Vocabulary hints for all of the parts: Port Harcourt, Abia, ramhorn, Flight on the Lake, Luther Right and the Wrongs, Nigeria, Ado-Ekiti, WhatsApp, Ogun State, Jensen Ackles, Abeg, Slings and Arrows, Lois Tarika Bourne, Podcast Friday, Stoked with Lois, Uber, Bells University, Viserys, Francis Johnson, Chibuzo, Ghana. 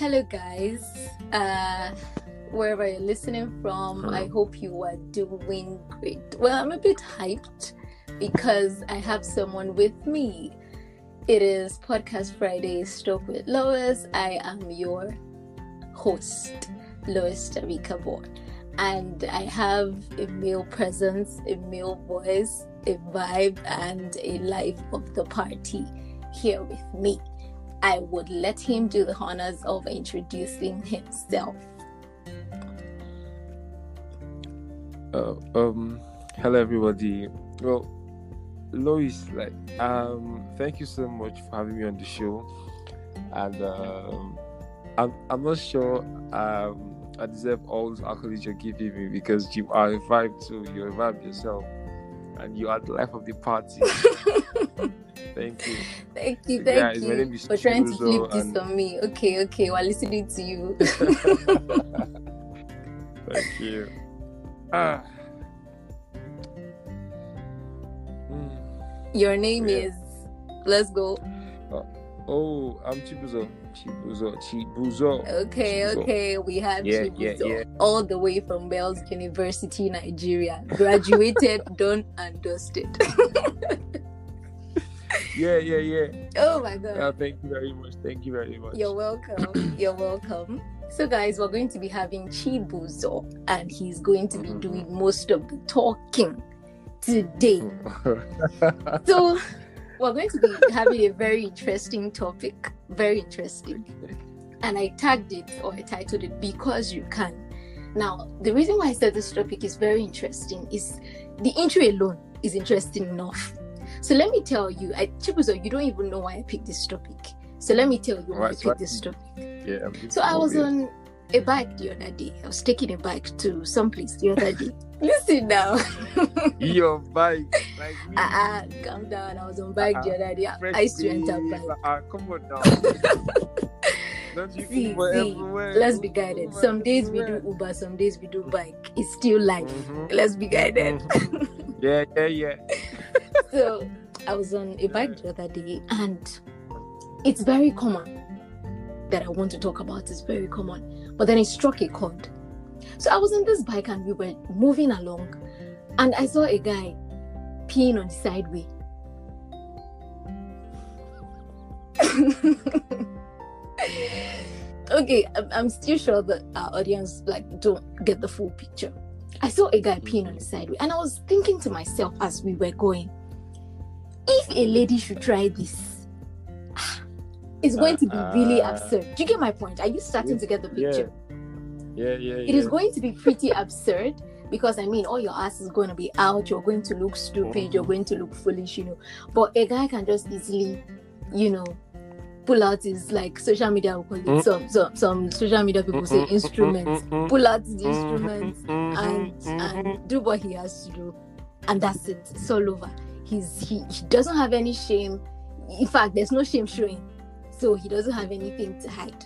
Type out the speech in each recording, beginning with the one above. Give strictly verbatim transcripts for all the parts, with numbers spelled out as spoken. Hello guys, uh, wherever you're listening from, hello. I hope you are doing great. Well, I'm a bit hyped because I have someone with me. It is Podcast Friday, Stoked with Lois. I am your host, Lois Tarika Bourne. And I have a male presence, a male voice, a vibe, and a life of the party here with me. I would let him do the honors of introducing himself. Uh, um, hello everybody. Well, Lois, like, um, thank you so much for having me on the show. And um, I'm, I'm not sure um, I deserve all the accolades you're giving me because you are a vibe too. You're a vibe yourself, and you are the life of the party. Thank you. Thank you. Thank yeah, you for Chibuzo trying to flip this and... on me. Okay, okay. We're listening to you. Thank you. Ah. Mm. Your name yeah. is... Let's go. Uh, oh, I'm Chibuzo. Chibuzo. Chibuzo. Okay, Chibuzo. okay. We have yeah, Chibuzo. Yeah, yeah. All the way from Bells University, Nigeria. Graduated, done, and dusted. Yeah, yeah, yeah. Oh my God. Yeah, thank you very much. Thank you very much. You're welcome. You're welcome. So guys, we're going to be having Chibuzo, and he's going to be doing most of the talking today. So we're going to be having a very interesting topic. Very interesting. And I tagged it, or I titled it, Because You Can. Now, the reason why I said this topic is very interesting is the intro alone is interesting enough. So let me tell you, I, Chibuzo, you don't even know why I picked this topic. So let me tell you why right, I picked right. this topic. Yeah. So I was on a bike the other day. I was taking a bike to some place the other day. Listen now. Your bike. Like me. Uh-uh, calm down. I was on bike uh-uh. the other day. I, I used to enter bike. Uh-uh, come on now. Don't you see, see, let's be guided. Uber some days everywhere. We do Uber, some days we do bike. It's still life. Mm-hmm. Let's be guided. Mm-hmm. Yeah, yeah, yeah. So I was on a bike the other day, and it's very common that I want to talk about. It's very common. But then it struck a chord. So I was on this bike and we were moving along, and I saw a guy peeing on the sideway. Okay, I'm still sure that our audience like don't get the full picture. I saw a guy peeing on the sideway, and I was thinking to myself as we were going, if a lady should try this, it's going to be really absurd. Do you get my point? Are you starting to get the picture? Yeah, yeah, yeah. It yeah. is going to be pretty absurd because, I mean, all your ass is going to be out. You're going to look stupid. You're going to look foolish, you know. But a guy can just easily, you know, pull out his, like, social media, we call it, some, some, some social media people say instruments. Pull out the instruments and, and do what he has to do. And that's it. It's all over. He's, he, he doesn't have any shame. In fact, there's no shame showing. So he doesn't have anything to hide.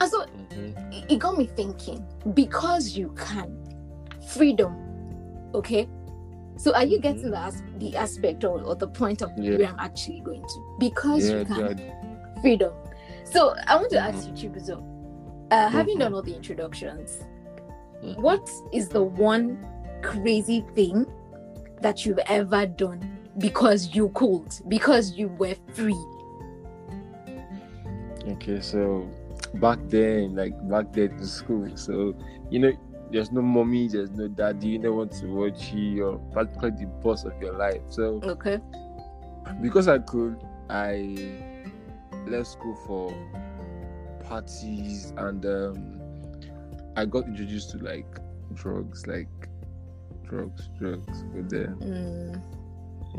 And so mm-hmm. it, it got me thinking, because you can. Freedom. Okay? So are you getting the, as- the aspect or, or the point of yeah. where I'm actually going to? Because yeah, you can. Dad. Freedom. So I want to ask you, Chibuzo, uh, mm-hmm. having done all the introductions, mm-hmm. what is the one crazy thing that you've ever done because you could, because you were free? Okay, so back then, like back then in school, so you know, there's no mommy, there's no daddy, you don't want to watch you, you're practically the boss of your life. So okay, because I could, I left school for parties, and um, I got introduced to like drugs, like drugs, drugs with them. Mm.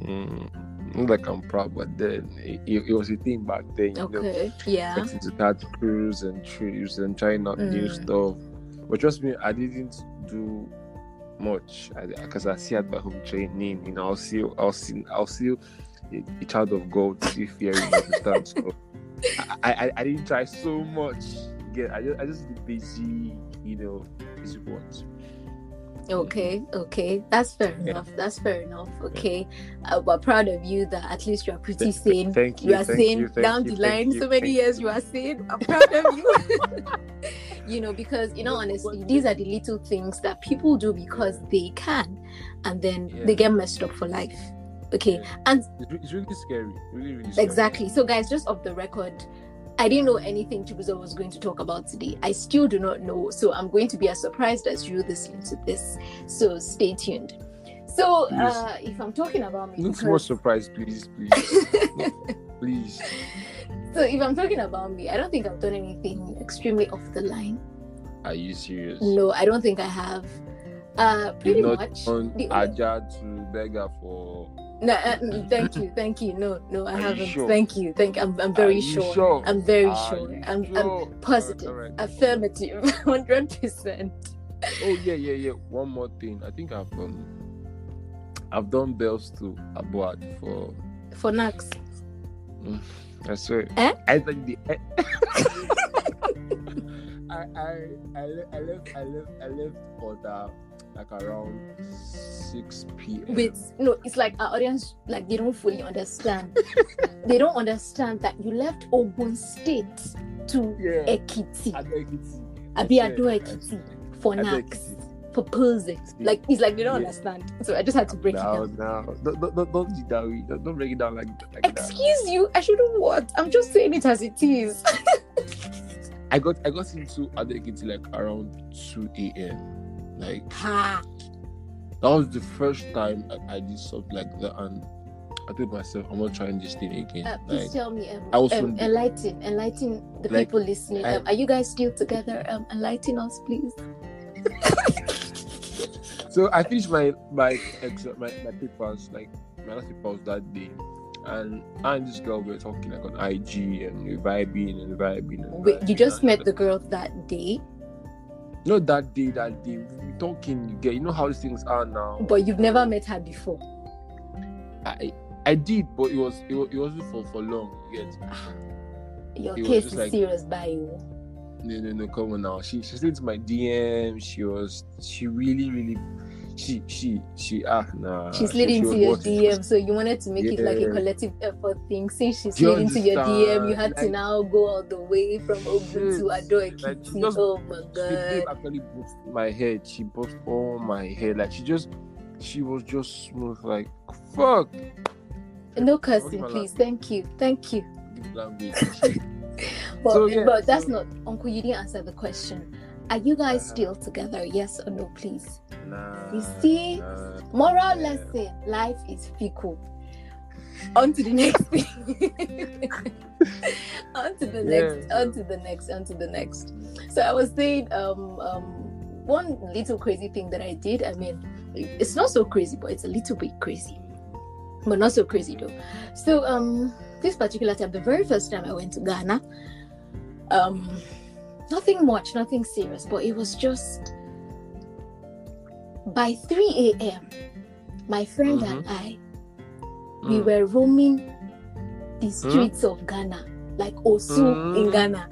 Mm, not like I'm proud, but then it, it, it was a thing back then, you okay. know, yeah, getting to that cruise and trips and trying out mm. new stuff. But trust me, I didn't do much because I, I see at my home training, you know, I'll see, I'll see, I'll see a, a child of God, see fear in the time. So I, I, I didn't try so much. Again, I just, I just did busy, you know, busy ones. Okay, okay, that's fair enough. Yeah. That's fair enough. Okay, yeah. uh, we're proud of you that at least you are pretty sane. Thank you. You are sane you, down you, the line. You, so many years you. you are sane. I'm proud of you. You know, because you know, honestly, these are the little things that people do because they can, and then yeah. they get messed up for life. Okay, yeah. And it's really scary. Really, really scary. Exactly. So, guys, just off the record, I didn't know anything Chibuzo was going to talk about today. I still do not know. So I'm going to be as surprised as you listening to this. So stay tuned. So yes. uh, if I'm talking about me... Look because... more surprised, please, please. Please. So if I'm talking about me, I don't think I've done anything extremely off the line. Are you serious? No, I don't think I have. Uh, pretty not much. The... Aja to beggar for... No, uh, thank you, thank you. No, no, I Are haven't. Sure? Thank you, thank you. I'm, I'm very sure. sure. I'm very Are sure. I'm, sure? I'm positive, right, right. affirmative, one hundred percent. Oh yeah, yeah, yeah. One more thing. I think I've um, I've done bells to aboard for for N A X. Mm, I swear. Eh? I think the. I I I I left I left I left for that. Like around six p.m. Wait, no, it's like our audience, like they don't fully understand. They don't understand that you left Ogun State to yeah. Ekiti, Ado-Ekiti. Abia Ado-Ekiti for N A C S, for posing. Like it's like they don't yeah. understand. So I just had to break no, it down. No, no, don't don't don't do that. Way. Don't, don't break it down like, like Excuse that. you, I shouldn't what? I'm just saying it as it is. I got I got into Ado-Ekiti like around two a.m. Like ha. That was the first time I, I did something like that, and I told myself, I'm not trying this thing again. Uh, please like, tell me, um, I was um, enlighten, enlighten the like, people listening. I, um, are you guys still together? Um, enlighten us, please. So I finished my my my, my papers, like my last papers that day, and I and this girl we were talking like on I G and we vibing and vibing. And Wait, vibing you just met the girl that day. Not that day, that day. We're talking, you get, you know how these things are now. But you've never met her before. I I did, but it was it, it wasn't for, for long. You get. Your it case is like, serious, by you. No, no, no. Come on now. She she slid to my D M. She was she really really she she she ah nah. She slid she, into she your D M, so you wanted to make yeah. it like a collective effort thing. Since she slid into your D M, you had like, to now go all the way from Ogun to Ado-Ekiti. Like just, oh my god! She actually buffed my head. She buffed all my hair. Like she just she was just smooth. Like fuck. No cursing, please. Language. Thank you, thank you. But, so, yeah, but that's so, not Uncle. You didn't answer the question. Are you guys uh, still together? Yes or no, please? Nah. You see, nah, moral yeah. lesson: life is fickle. On to the next thing. on to the yeah, next. Yeah. On to the next. On to the next. So I was saying, um, um, one little crazy thing that I did. I mean, it's not so crazy, but it's a little bit crazy, but not so crazy though. So um, this particular time, the very first time I went to Ghana, um. Nothing much, nothing serious, but it was just by three a.m. my friend mm-hmm. and I, we mm. were roaming the streets mm. of Ghana, like O S U mm. in Ghana,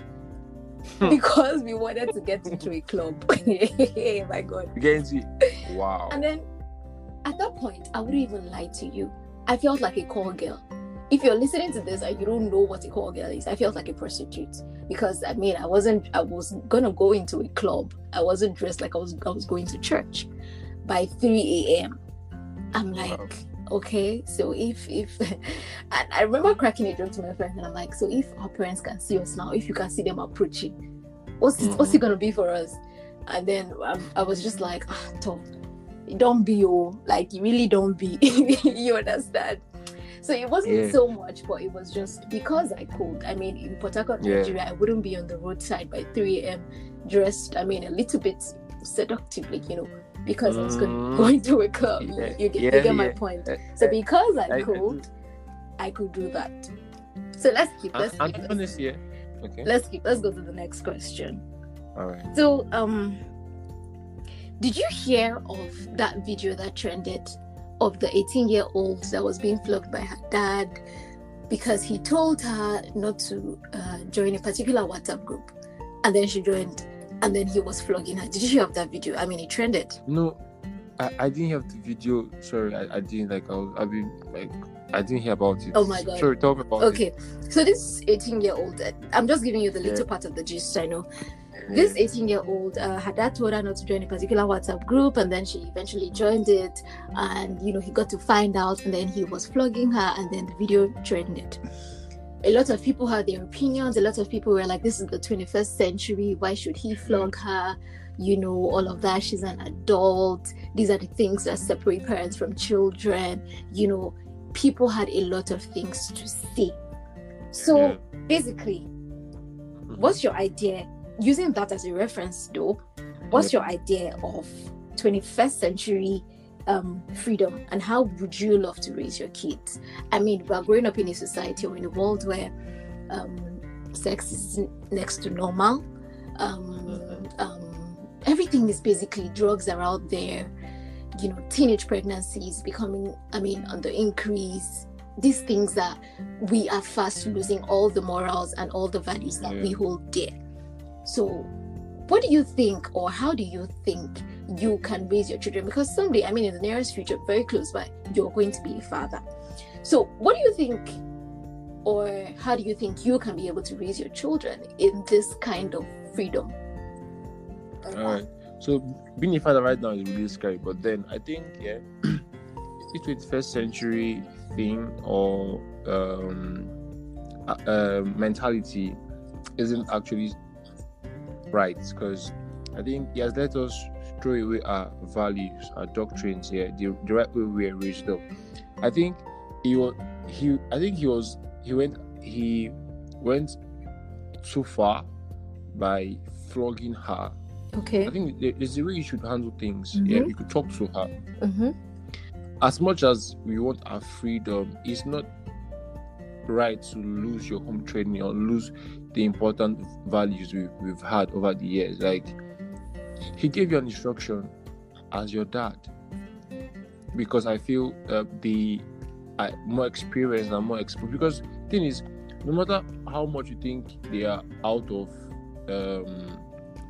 because we wanted to get into a club. Oh my God. Wow. And then at that point, I wouldn't even lie to you. I felt like a call girl. If you're listening to this and you don't know what a call girl is, I felt like a prostitute because I mean I wasn't I was gonna go into a club. I wasn't dressed like I was I was going to church. By three a.m. I'm like, wow. Okay, so if if and I remember cracking a joke to my friend and I'm like, so if our parents can see us now, if you can see them approaching, what's mm-hmm. it, what's it gonna be for us? And then I, I was just like, ah, Tom, don't be oh, like you really don't be. You understand? So it wasn't yeah. so much, but it was just because I could. I mean, in Port Harcourt, yeah. Nigeria, I wouldn't be on the roadside by three a.m. dressed, I mean, a little bit seductively, you know, because mm. I was going, going to a club. Yeah. You get, yeah, you get yeah. my point. Uh, so because I, I could, I, I could do that. So let's keep. Let's uh, keep. Let's, yeah. okay. let's keep. Let's go to the next question. All right. So, um, did you hear of that video that trended? Of the eighteen-year-old that was being flogged by her dad because he told her not to uh, join a particular WhatsApp group, and then she joined, and then he was flogging her. Did you hear of that video? I mean, it trended. No, I, I didn't have the video. Sorry, I, I didn't like. I was, I've been like. I didn't hear about it. Oh my god! Sorry, talk about okay. it. Okay, so this eighteen-year-old. I'm just giving you the little yeah. part of the gist. I know. Yeah. This eighteen-year-old uh, her dad told her not to join a particular WhatsApp group, and then she eventually joined it. And you know, he got to find out, and then he was flogging her, and then the video trended. A lot of people had their opinions. A lot of people were like, "This is the twenty-first century. Why should he flog her?" You know, all of that. She's an adult. These are the things that separate parents from children. You know, people had a lot of things to say. So yeah. basically, what's your idea? Using that as a reference, though, what's your idea of twenty-first century um, freedom, and how would you love to raise your kids? I mean, we're growing up in a society or in a world where um, sex is next to normal. Um, um, Everything is basically, drugs are out there, you know, teenage pregnancies becoming, I mean, on the increase. These things that we are fast losing all the morals and all the values that yeah. we hold dear. So what do you think, or how do you think you can raise your children? Because someday, I mean, in the nearest future, very close by, you're going to be a father. So what do you think, or how do you think you can be able to raise your children in this kind of freedom? All right. So being a father right now is really scary, but then I think yeah, the twenty-first century thing or um, uh, mentality isn't actually right, because I think it has let us throw away our values, our doctrines. Yeah, the, the right way we were raised up. I think he was. He. I think he was. He went. He went too far by flogging her. Okay. I think there's the way you should handle things. Mm-hmm. Yeah, you could talk to her. Mm-hmm. As much as we want our freedom, it's not right to lose your home training or lose the important values we, we've had over the years. Like, he gave you an instruction as your dad, because I feel uh, the uh, more experienced and more exposed. Because the thing is, no matter how much you think they are out of. Um,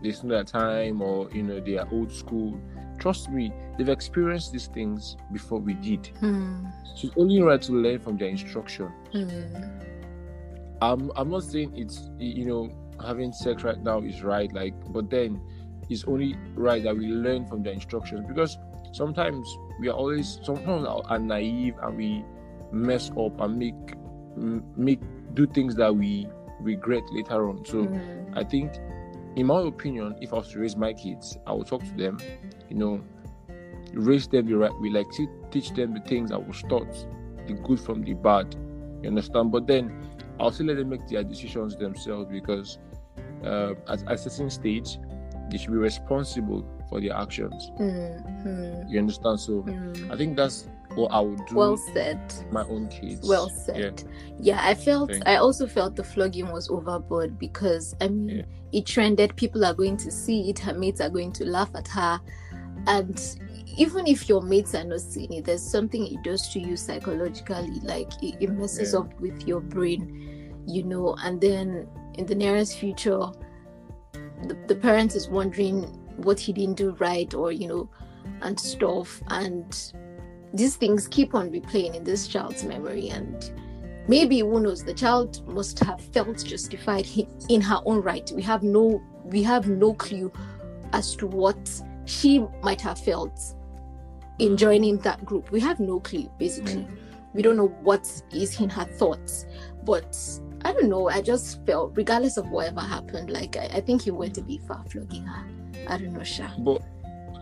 They spend their time, or you know, they are old school. Trust me, they've experienced these things before we did. Mm. So it's only right to learn from their instruction. Mm. I'm I'm not saying it's, you know, having sex right now is right, like, but then it's only right that we learn from their instructions, because sometimes we are always sometimes are naive and we mess up and make make do things that we regret later on. So mm. I think. In my opinion, if I was to raise my kids, I would talk to them, you know, raise them the right way, like teach them the things I was taught, the good from the bad, you understand? But then I'll still let them make their decisions themselves, because uh, at, at a certain stage, they should be responsible for their actions. Mm-hmm. You understand? So mm-hmm. I think that's what I would do. Well said. My own kids. Well said. Yeah, yeah I felt, Thank I also felt the flogging was overboard, because, I mean, yeah. it trended, people are going to see it, her mates are going to laugh at her, and even if your mates are not seeing it, there's something it does to you psychologically, like it, it messes yeah. up with your brain, you know, and then in the nearest future, the, the parent is wondering what he didn't do right, or, you know, and stuff, and these things keep on replaying in this child's memory, and maybe, who knows, the child must have felt justified in her own right. We have no we have no clue as to what she might have felt in joining that group. We have no clue, basically. Mm. We don't know what is in her thoughts. But I don't know, I just felt, regardless of whatever happened, like, I, I think he went a bit far flogging her. I don't know, Sha. But,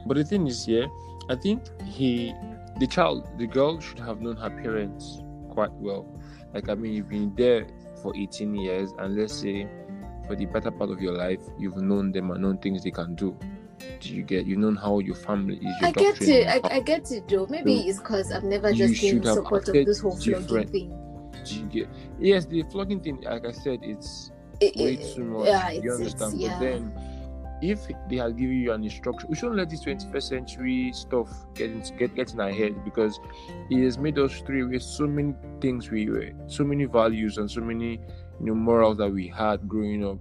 but the thing is, yeah, I think he, the child, the girl should have known her parents quite well. Like, I mean, you've been there for eighteen years, and let's say for the better part of your life, you've known them and known things they can do. Do you get? You've known how your family is. Your I get it. I, I get it, though. Maybe so it's because I've never just been in support of this whole flogging thing. Do you get? Yes, the flogging thing, like I said, it's it, way it, too much. Yeah, you understand? Yeah. But then, if they had given you an instruction, we shouldn't let this twenty-first century stuff get into, get get in our head, because it has made us throw away so many things we were, so many values and so many, you know, morals that we had growing up.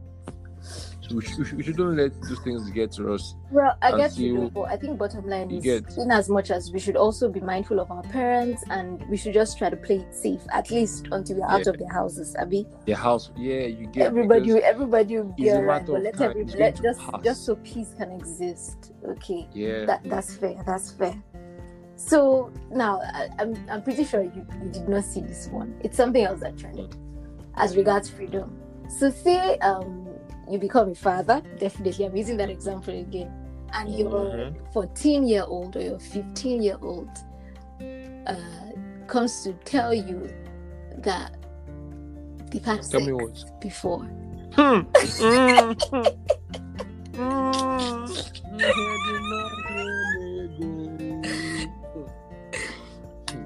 So we, should, we shouldn't let those things get to us. Well, I guess you, you but I think bottom line is, get. in as much as we should also be mindful of our parents, and we should just try to play it safe, at least until we're yeah. out of their houses, Abi. Their house, yeah, you get everybody, everybody will be alright, but let every, let just pass. just so peace can exist. Okay, yeah, that that's fair. That's fair. So now I, I'm I'm pretty sure you, you did not see this one. It's something else that trended as regards freedom. So say um. you become a father, definitely, I'm using that example again, and you're mm-hmm. fourteen year old or your fifteen year old uh, comes to tell you that they've had tell sex before. Mm. Mm. Mm.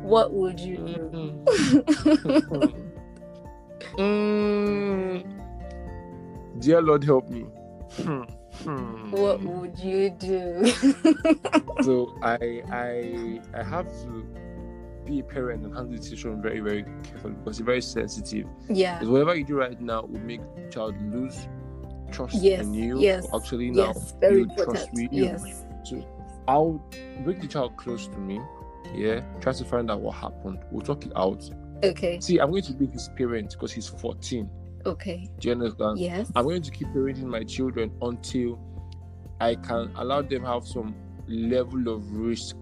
What would you do? Mm. Mm. Dear Lord, help me. Hmm. Hmm. What would you do? So I I I have to be a parent and handle the situation very, very carefully, because it's very sensitive. Yeah. Because whatever you do right now will make the child lose trust yes. in you. Yes. Actually now yes. very trust with you. Yes. So I'll bring the child close to me. Yeah. Try to find out what happened. We'll talk it out. Okay. See, I'm going to be his parent because he's fourteen. Okay. Do you understand? Yes. I'm going to keep parenting my children until I can allow them have some level of risk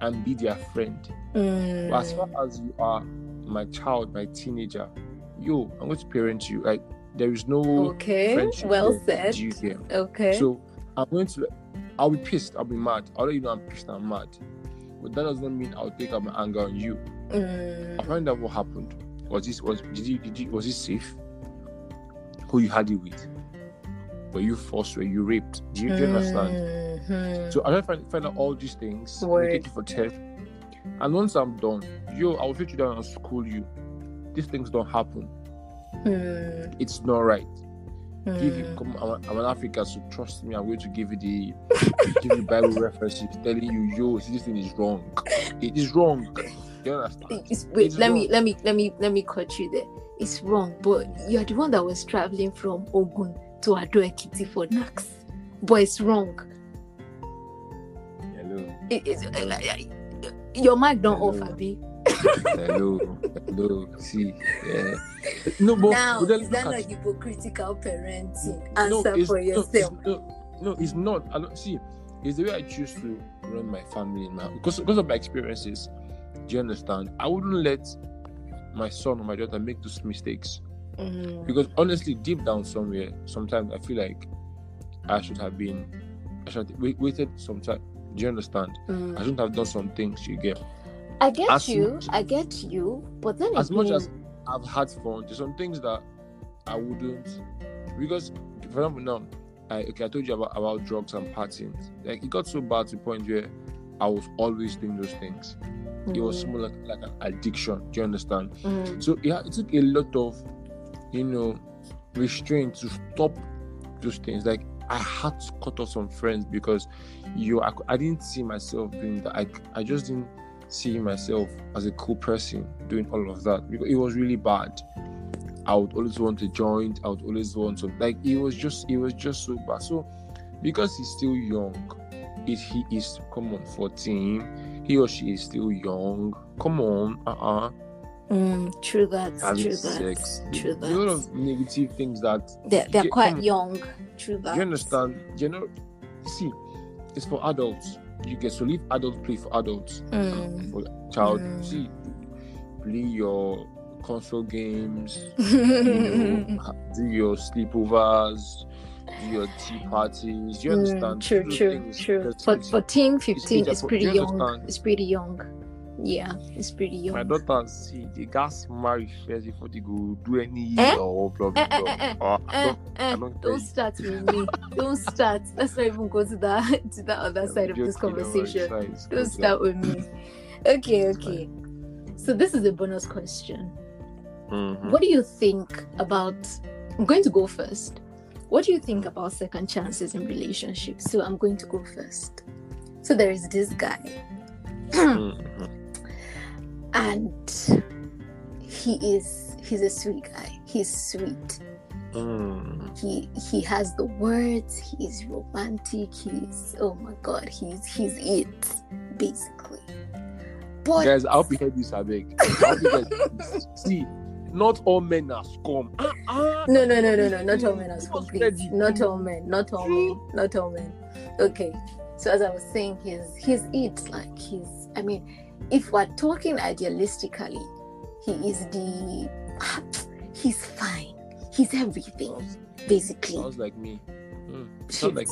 and be their friend. Mm. But as far as you are my child, my teenager, yo, I'm going to parent you. Like, there is no okay. friendship. Well said. Okay. So I'm going to. I'll be pissed. I'll be mad. I'll let you know I'm pissed and mad. But that doesn't mean I'll take out my anger on you. Mm. I'll find out what happened. Was this was did you did you was it safe? Who you had it with? Were you forced? Were you raped? Do you, mm-hmm. do you understand? So I don't find, find out all these things. Word. Take it for test. And once I'm done, yo, I will sit you down and school you. These things don't happen. Mm. It's not right. Mm. Give you, come, I'm, I'm an African, so trust me. I'm going to give you the give you Bible references telling you, yo, see, this thing is wrong. It is wrong. It's, wait, it's let wrong. me let me let me let me cut you there. It's wrong, but you're the one that was traveling from Ogun to Ado-Ekiti for N A C S, but it's wrong. Hello. It, it's, uh, your mic don't off, Abi. Hello, hello. See, yeah. No, but now is that not hypocritical parenting? No, answer for yourself. No, no, it's not. I don't see. It's the way I choose to run my family now, because because of my experiences. Do you understand? I wouldn't let my son or my daughter make those mistakes, mm-hmm. because honestly, deep down somewhere, sometimes I feel like I should have been, I should have waited some time. Do you understand? Mm. I shouldn't have done some things. You get? I get as you. Much, I get you. But then, as again... much as I've had fun, there's some things that I wouldn't, because for example, now I okay, I told you about, about drugs and partying. Like it got so bad to the point where I was always doing those things. Mm-hmm. It was more like, like an addiction. Do you understand? Mm-hmm. So yeah, it took a lot of, you know, restraint to stop those things. Like I had to cut off some friends because, you, I, I didn't see myself doing that. I, I just didn't see myself as a cool person doing all of that because it was really bad. I would always want to join. I would always want to like. It was just, it was just so bad. So because he's still young, if he is come on fourteen. He or she is still young. Come on, uh uh-uh. uh. Mm, true that. True that. True that. A lot of negative things that they're, they're get, quite um, young. True that. You understand? You know, see, it's for adults. You get so leave adults play for adults. Mm. For child, mm. see, play your console games. You know, do your sleepovers. Your tea parties, you understand? Mm, true, Those true, true. For fourteen, fifteen, it's pretty young. Understand? It's pretty young. Yeah, it's pretty young. My daughter, see, the gas marriage first before they go do any eh? or blah blah blah. Eh, eh, eh, eh, eh, don't don't start with me. Don't start. Let's not even go to that to that other yeah, side of this conversation. Right, it's don't it's start like... with me. Okay, okay. So this is a bonus question. Mm-hmm. What do you think about? I'm going to go first. What do you think about second chances in relationships? So I'm going to go first. So there is this guy. And he is, he's a sweet guy. He's sweet. Mm. He he has the words. He's romantic. He's oh my god. He's he's it basically. But guys, I hope you heard this, Abeg. See, not all men are scum. Ah, ah, no, no, no, no, no. Not all men are scum. Please. Not all men. Not all men. Not all men. Okay. So as I was saying, he's he's it. Like he's. I mean, if we're talking idealistically, he is the. Ah, he's fine. He's everything, basically. Sounds like me. Mm. Sounds like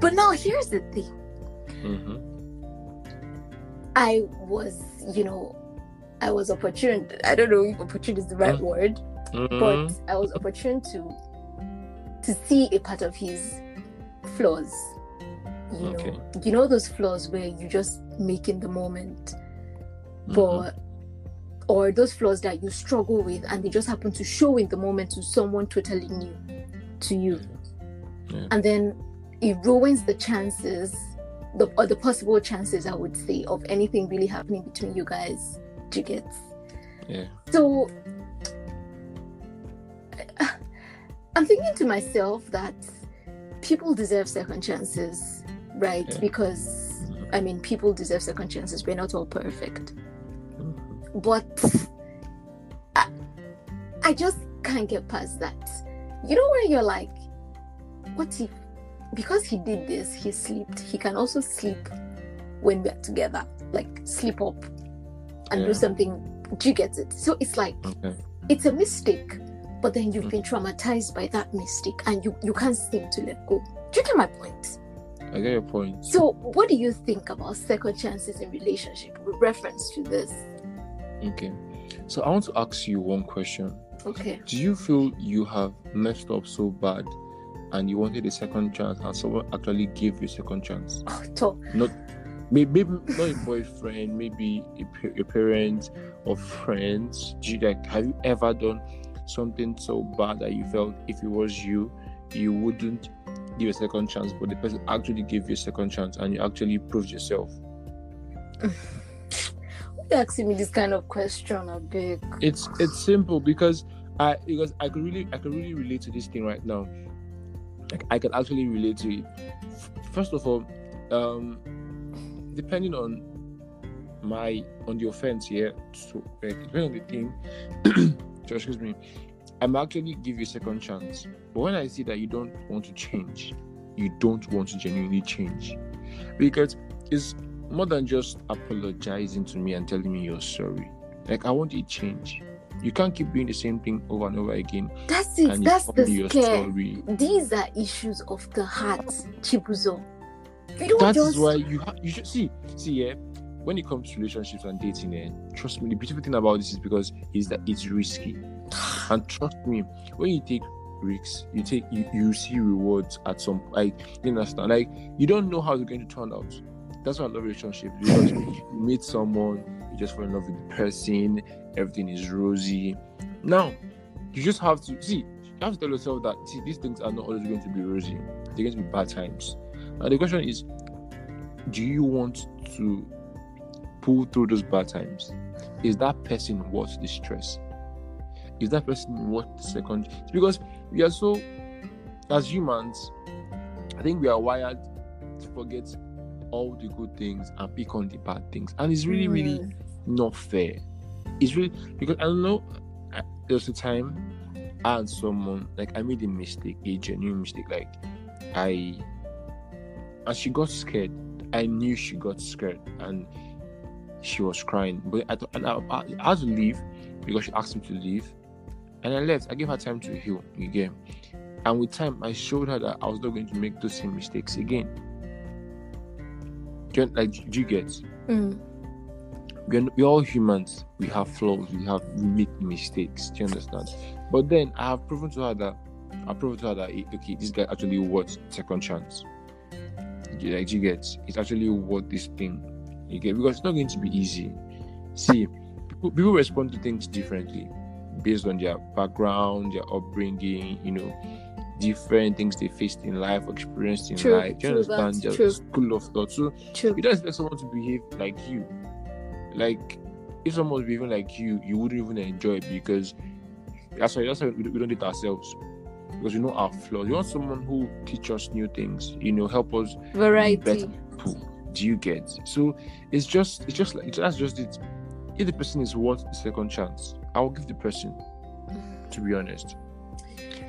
But now here's the thing. Mm-hmm. I was, you know, I was opportune. I don't know if opportune is the right mm-hmm. word, but I was opportune to to see a part of his flaws. You okay. know, you know those flaws where you just make in the moment, but. Mm-hmm. Or those flaws that you struggle with and they just happen to show in the moment to someone totally new to you. Yeah. And then it ruins the chances, the, or the possible chances, I would say, of anything really happening between you guys. Do you get? Yeah. So I'm thinking to myself that people deserve second chances, right? Yeah. Because, I mean, people deserve second chances. We're not all perfect. But I, I just can't get past that. You know where you're like, what if, because he did this, he slept. He can also sleep when we're together, like sleep up and yeah. do something. Do you get it? So it's like, okay. it's a mistake, but then you've mm-hmm. been traumatized by that mistake and you, you can't seem to let go. Do you get my point? I get your point. So what do you think about second chances in relationship with reference to this? Okay, so I want to ask you one question. Okay. Do you feel you have messed up so bad and you wanted a second chance and someone actually gave you a second chance? Oh, talk. Not, maybe, maybe not a boyfriend, maybe your parents or friends. Do you, like, have you ever done something so bad that you felt if it was you, you wouldn't give a second chance, but the person actually gave you a second chance and you actually proved yourself? Asking me this kind of question, I beg. It's it's simple because I because I could really I could really relate to this thing right now. Like I can actually relate to it. First of all, um, depending on my on the offense here, yeah, so uh, depending on the thing, so excuse me, I'm actually give you a second chance. But when I see that you don't want to change, you don't want to genuinely change, because it's more than just apologizing to me and telling me you're sorry. Like, I want a change. You can't keep doing the same thing over and over again. That's it. That's the scare. These are issues of the heart, Chibuzo. You don't that just... is why you ha- you should see see yeah. When it comes to relationships and dating, eh, trust me, the beautiful thing about this is because is that it's risky. And trust me, when you take risks, you take you, you see rewards at some. Like, you understand? Like, you don't know how it's going to turn out. That's why I love relationships, because you meet someone, you just fall in love with the person, everything is rosy. Now, you just have to see, you have to tell yourself that, see, these things are not always going to be rosy. They're going to be bad times. And the question is, do you want to pull through those bad times? Is that person worth the stress? Is that person worth the second? Because we are so, as humans, I think we are wired to forget all the good things and pick on the bad things, and it's really, really mm. not fair. It's really, because I don't know, I, there was a time I had someone, like, I made a mistake, a genuine mistake. Like, I, and she got scared. I knew she got scared, and she was crying. But I, th- and I, I, I had to leave because she asked me to leave, and I left. I gave her time to heal again, and with time, I showed her that I was not going to make those same mistakes again. Like, do you get? Mm. We're, we're all humans. We have flaws. We have we make mistakes. Do you understand? But then I have proven to her that I proven to her that okay, this guy actually worth second chance. Like, do you get? It's actually worth this thing. You get? Because it's not going to be easy. See, people, people respond to things differently based on their background, their upbringing. You know. Different things they faced in life, experienced in true, life. Do you true, understand? Just school of thought. So true. You don't expect someone to behave like you. Like, if someone was behaving like you, you wouldn't even enjoy it because That's why, that's why we don't do it ourselves, because we know our flaws. We want someone who teach us new things, you know, help us variety. Be better people. Do you get? So it's just, it's just like, that's just it. If the person is worth the second chance, I will give the person, to be honest.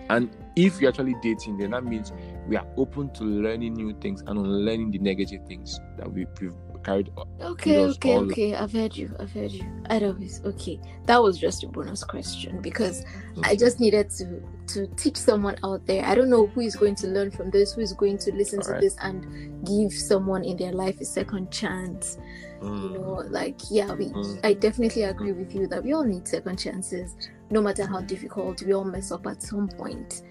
And if you're actually dating, then that means we are open to learning new things and unlearning the negative things that we, we've carried on. Okay, okay, okay. Life. I've heard you. I've heard you. I know it's okay. That was just a bonus question because okay. I just needed to to teach someone out there. I don't know who is going to learn from this, who is going to listen All to right. this and give someone in their life a second chance. Mm. You know, like, yeah, we. Mm. I definitely agree mm. with you that we all need second chances. No matter how difficult, we all mess up at some point.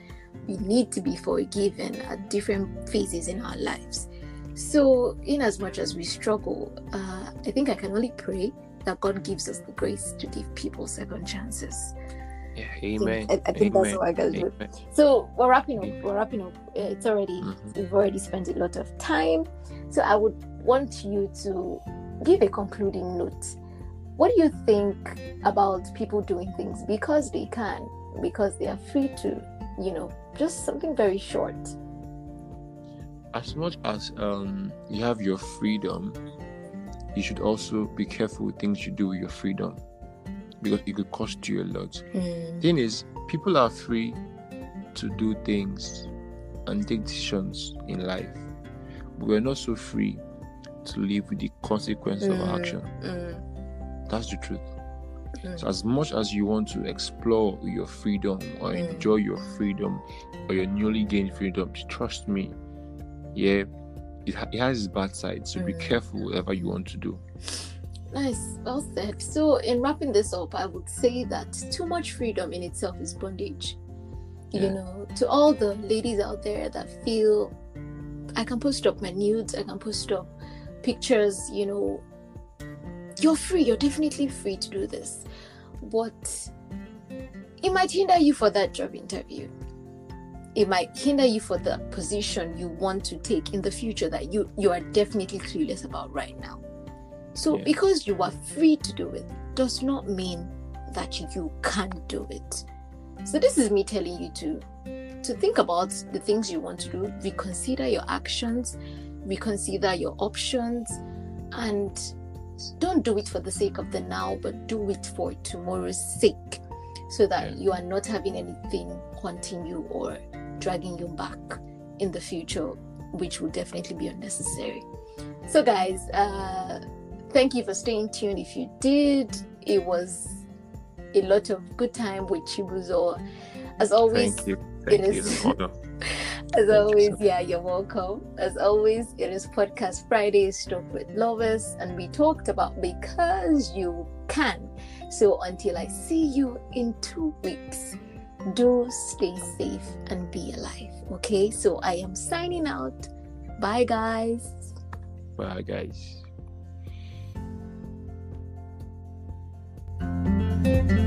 We need to be forgiven at different phases in our lives. So, in as much as we struggle, uh, I think I can only pray that God gives us the grace to give people second chances. Yeah, amen. I think, I, I think amen. That's all I got to do. So we're wrapping up. We're wrapping up. It's already mm-hmm. we've already spent a lot of time. So I would want you to give a concluding note. What do you think about people doing things because they can, because they are free to, you know, just something very short? As much as um, you have your freedom, you should also be careful with things you do with your freedom, because it could cost you a lot. Mm. Thing is, people are free to do things and take decisions in life, but we're not so free to live with the consequence mm. of our action. Mm. That's the truth. Mm. So as much as you want to explore your freedom or mm. enjoy your freedom or your newly gained freedom, trust me, yeah, it, ha- it has its bad side. So mm. be careful whatever you want to do. Nice, well said. So in wrapping this up, I would say that too much freedom in itself is bondage. Yeah. You know, to all the ladies out there that feel, I can post up my nudes, I can post up pictures, you know, you're free, you're definitely free to do this, but it might hinder you for that job interview, it might hinder you for the position you want to take in the future that you you are definitely clueless about right now. So yeah. because you are free to do it does not mean that you can't do it. So this is me telling you to to think about the things you want to do, reconsider your actions, reconsider your options, and don't do it for the sake of the now, but do it for tomorrow's sake, so that yeah. you are not having anything haunting you or dragging you back in the future, which will definitely be unnecessary. So guys, uh, thank you for staying tuned. If you did, it was a lot of good time with Chibuzo. As always, thank you. Thank it you. Is... As always, yeah, you're welcome. As always, it is Podcast Friday, Stoked with Lois, and we talked about because you can. So until I see you in two weeks, do stay safe and be alive, okay? So I am signing out. Bye, guys. Bye, guys.